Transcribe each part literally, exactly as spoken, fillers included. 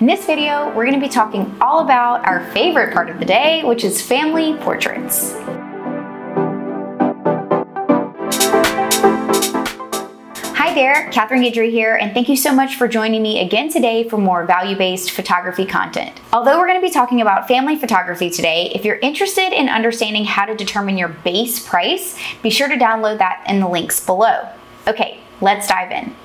In this video, we're going to be talking all about our favorite part of the day, which is family portraits. Hi there, Catherine Guidry here, and thank you so much for joining me again today for more value-based photography content. Although we're going to be talking about family photography today, if you're interested in understanding how to determine your base price, be sure to download that in the links below. Okay, let's dive in.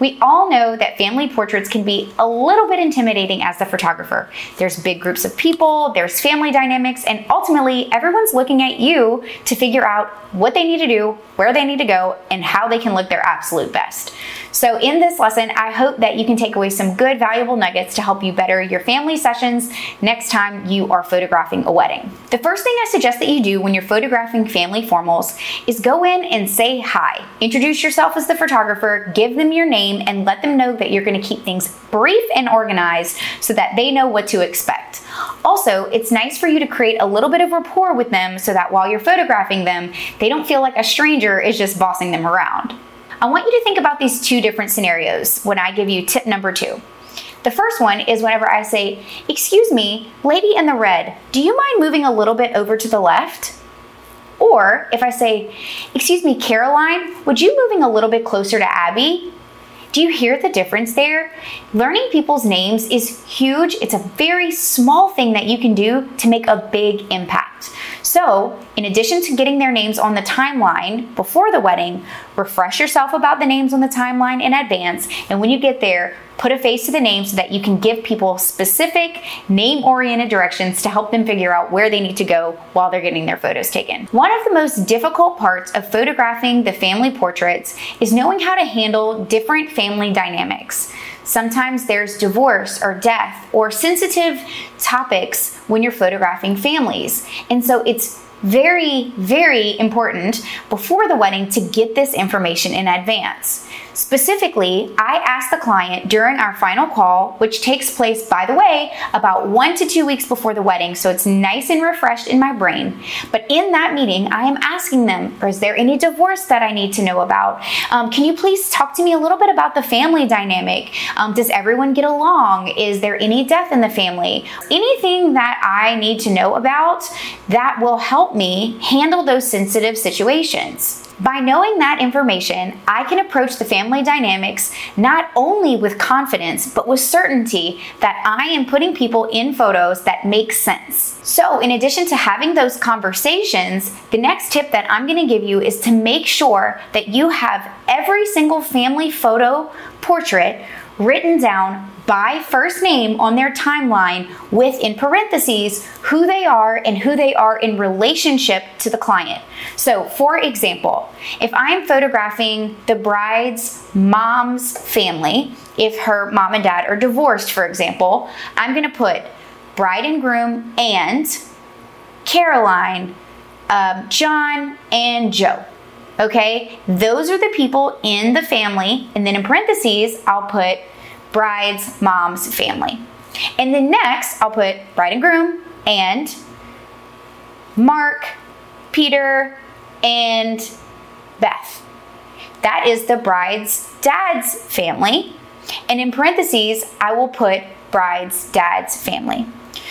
We all know that family portraits can be a little bit intimidating as the photographer. There's big groups of people, there's family dynamics, and ultimately everyone's looking at you to figure out what they need to do, where they need to go, and how they can look their absolute best. So in this lesson, I hope that you can take away some good, valuable nuggets to help you better your family sessions next time you are photographing a wedding. The first thing I suggest that you do when you're photographing family formals is go in and say hi. Introduce yourself as the photographer, give them your name, and let them know that you're going to keep things brief and organized so that they know what to expect. Also, it's nice for you to create a little bit of rapport with them so that while you're photographing them, they don't feel like a stranger is just bossing them around. I want you to think about these two different scenarios when I give you tip number two. The first one is whenever I say, "Excuse me, lady in the red, do you mind moving a little bit over to the left?" Or if I say, "Excuse me, Caroline, would you moving a little bit closer to Abby?" Do you hear the difference there? Learning people's names is huge. It's a very small thing that you can do to make a big impact. So, in addition to getting their names on the timeline before the wedding, refresh yourself about the names on the timeline in advance, and when you get there, put a face to the name so that you can give people specific name-oriented directions to help them figure out where they need to go while they're getting their photos taken. One of the most difficult parts of photographing the family portraits is knowing how to handle different family dynamics. Sometimes there's divorce or death or sensitive topics when you're photographing families. And so it's very, very important before the wedding to get this information in advance. Specifically, I asked the client during our final call, which takes place, by the way, about one to two weeks before the wedding, so it's nice and refreshed in my brain. But in that meeting, I am asking them, is there any divorce that I need to know about? Um, can you please talk to me a little bit about the family dynamic? Um, does everyone get along? Is there any death in the family? Anything that I need to know about that will help me handle those sensitive situations. By knowing that information, I can approach the family dynamics not only with confidence, but with certainty that I am putting people in photos that make sense. So in addition to having those conversations, the next tip that I'm going to give you is to make sure that you have every single family photo portrait written down by first name on their timeline with, in parentheses, who they are and who they are in relationship to the client. So for example, if I'm photographing the bride's mom's family, if her mom and dad are divorced, for example, I'm gonna put bride and groom and Caroline, um, John, and Joe. Okay, those are the people in the family, and then in parentheses, I'll put bride's mom's family. And then next, I'll put bride and groom and Mark, Peter, and Beth. That is the bride's dad's family. And in parentheses, I will put bride's dad's family.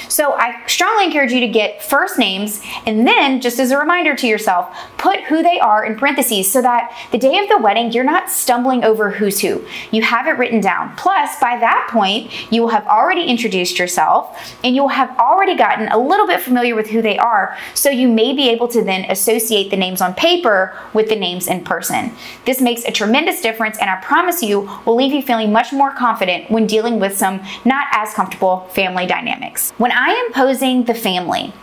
So I strongly encourage you to get first names, and then just as a reminder to yourself, put who they are in parentheses so that the day of the wedding, you're not stumbling over who's who. You have it written down. Plus, by that point, you will have already introduced yourself and you'll have already gotten a little bit familiar with who they are. So you may be able to then associate the names on paper with the names in person. This makes a tremendous difference, and I promise you will leave you feeling much more confident when dealing with some not as comfortable family dynamics. When I am posing the family,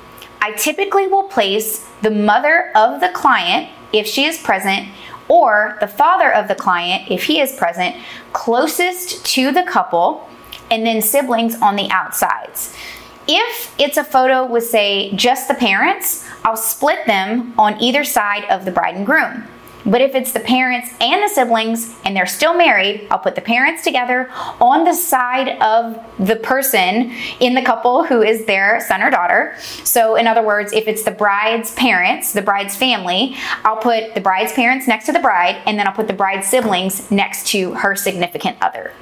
I typically will place the mother of the client, if she is present, or the father of the client, if he is present, closest to the couple, and then siblings on the outsides. If it's a photo with, say, just the parents, I'll split them on either side of the bride and groom. But if it's the parents and the siblings and they're still married, I'll put the parents together on the side of the person in the couple who is their son or daughter. So in other words, if it's the bride's parents, the bride's family, I'll put the bride's parents next to the bride, and then I'll put the bride's siblings next to her significant other.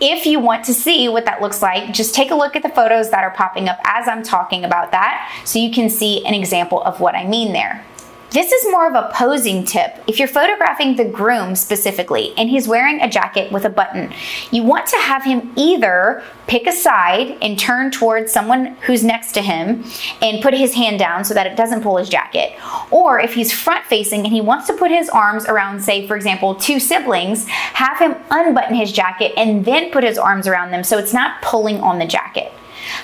If you want to see what that looks like, just take a look at the photos that are popping up as I'm talking about that, so you can see an example of what I mean there. This is more of a posing tip. If you're photographing the groom specifically and he's wearing a jacket with a button, you want to have him either pick a side and turn towards someone who's next to him and put his hand down so that it doesn't pull his jacket. Or if he's front facing and he wants to put his arms around, say for example, two siblings, have him unbutton his jacket and then put his arms around them so it's not pulling on the jacket.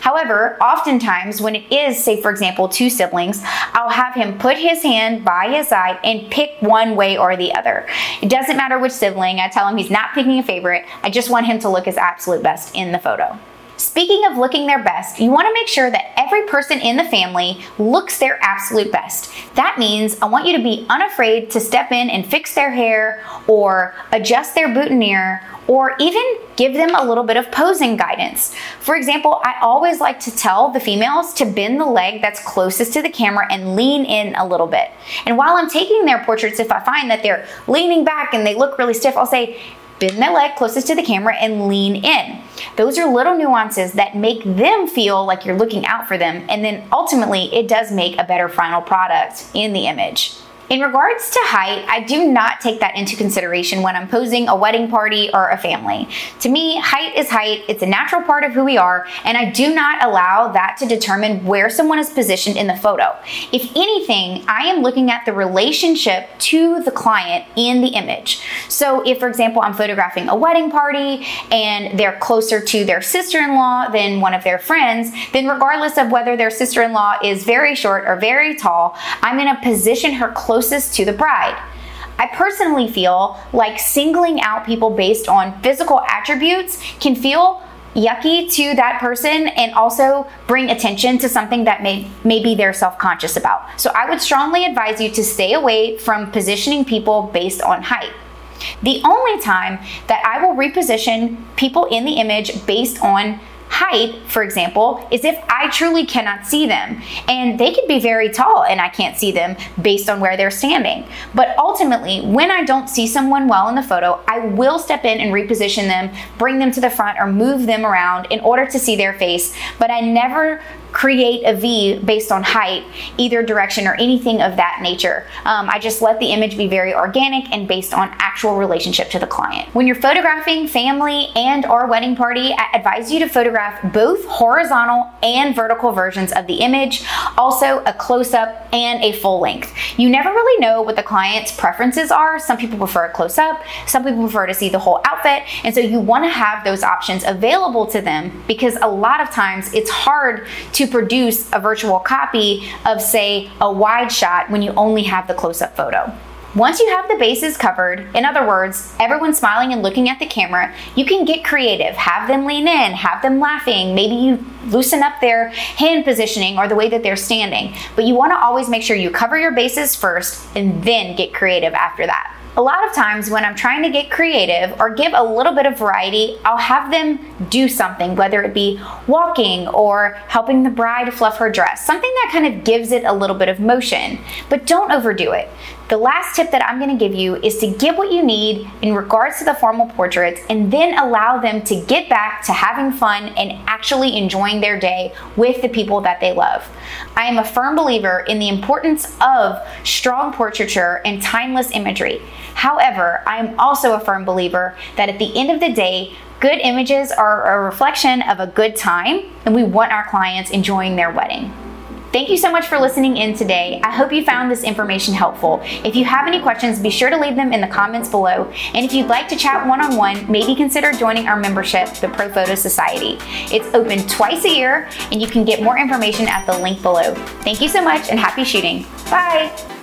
However, oftentimes when it is, say for example, two siblings, I'll have him put his hand by his side and pick one way or the other. It doesn't matter which sibling. I tell him he's not picking a favorite. I just want him to look his absolute best in the photo. Speaking of looking their best, you want to make sure that every person in the family looks their absolute best. That means I want you to be unafraid to step in and fix their hair or adjust their boutonniere, or even give them a little bit of posing guidance. For example, I always like to tell the females to bend the leg that's closest to the camera and lean in a little bit. And while I'm taking their portraits, if I find that they're leaning back and they look really stiff, I'll say, bend their leg closest to the camera and lean in. Those are little nuances that make them feel like you're looking out for them, and then ultimately it does make a better final product in the image. In regards to height, I do not take that into consideration when I'm posing a wedding party or a family. To me, height is height. It's a natural part of who we are, and I do not allow that to determine where someone is positioned in the photo. If anything, I am looking at the relationship to the client in the image. So if, for example, I'm photographing a wedding party and they're closer to their sister-in-law than one of their friends, then regardless of whether their sister-in-law is very short or very tall, I'm gonna position her close closest to the bride. I personally feel like singling out people based on physical attributes can feel yucky to that person and also bring attention to something that may, maybe they're self-conscious about. So I would strongly advise you to stay away from positioning people based on height. The only time that I will reposition people in the image based on height, for example, is if I truly cannot see them, and they could be very tall and I can't see them based on where they're standing. But ultimately, when I don't see someone well in the photo, I will step in and reposition them, bring them to the front or move them around in order to see their face, but I never create a V based on height, either direction or anything of that nature. Um, I just let the image be very organic and based on actual relationship to the client. When you're photographing family and or wedding party, I advise you to photograph both horizontal and vertical versions of the image, also a close-up and a full length. You never really know what the client's preferences are. Some people prefer a close-up, some people prefer to see the whole outfit, and so you want to have those options available to them, because a lot of times it's hard to produce a virtual copy of, say, a wide shot when you only have the close-up photo. Once you have the bases covered, in other words, everyone smiling and looking at the camera, you can get creative. Have them lean in, have them laughing. Maybe you loosen up their hand positioning or the way that they're standing. But you want to always make sure you cover your bases first and then get creative after that. A lot of times when I'm trying to get creative or give a little bit of variety, I'll have them do something, whether it be walking or helping the bride fluff her dress, something that kind of gives it a little bit of motion, but don't overdo it. The last tip that I'm gonna give you is to give what you need in regards to the formal portraits, and then allow them to get back to having fun and actually enjoying their day with the people that they love. I am a firm believer in the importance of strong portraiture and timeless imagery. However, I am also a firm believer that at the end of the day, good images are a reflection of a good time, and we want our clients enjoying their wedding. Thank you so much for listening in today. I hope you found this information helpful. If you have any questions, be sure to leave them in the comments below. And if you'd like to chat one-on-one, maybe consider joining our membership, the Pro Photo Society. It's open twice a year, and you can get more information at the link below. Thank you so much and happy shooting. Bye.